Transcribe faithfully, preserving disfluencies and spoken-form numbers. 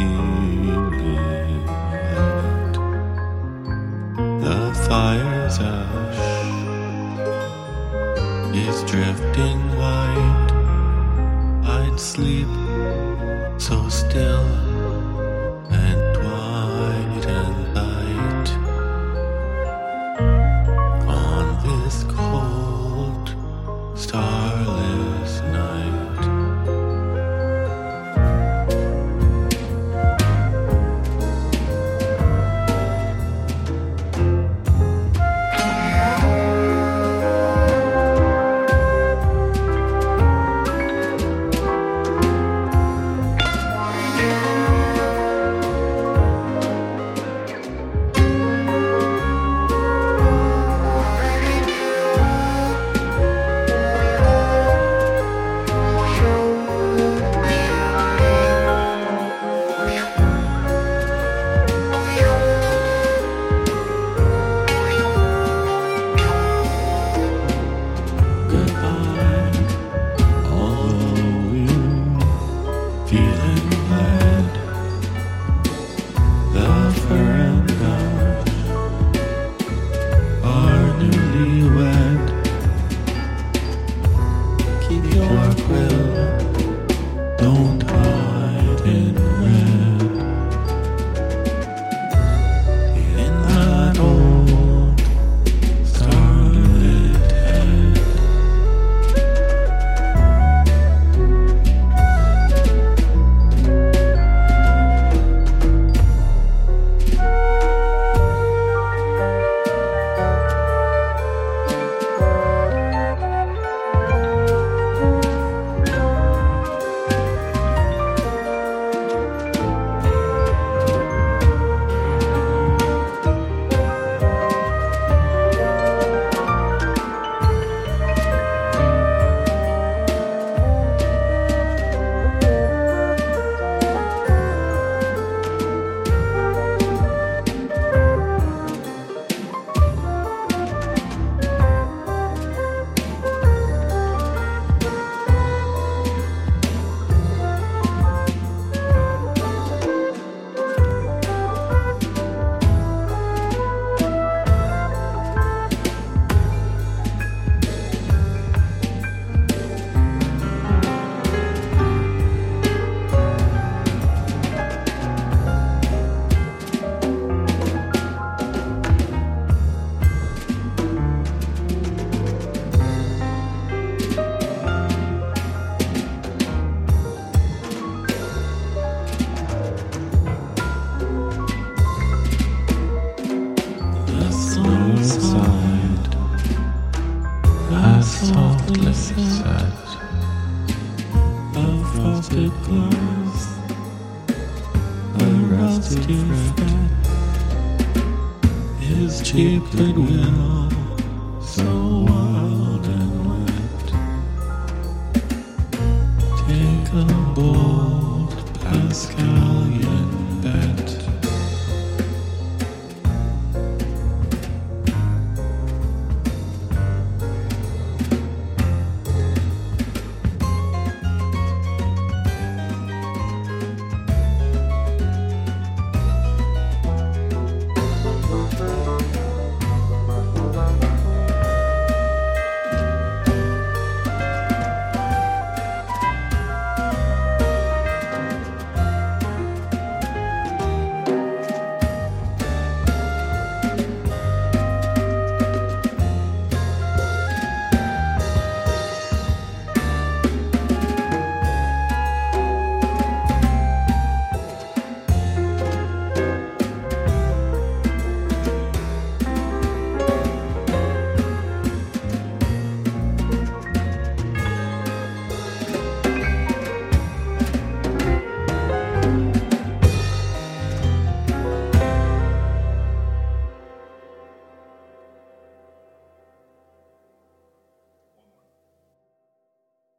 feeling that the fire's ash is drifting white. I'd sleep so still and wide and light on this cold starless night. Softly set of frosted glass, a rusty fret is cheap at will, so wild and wet. Take a bold Pascal.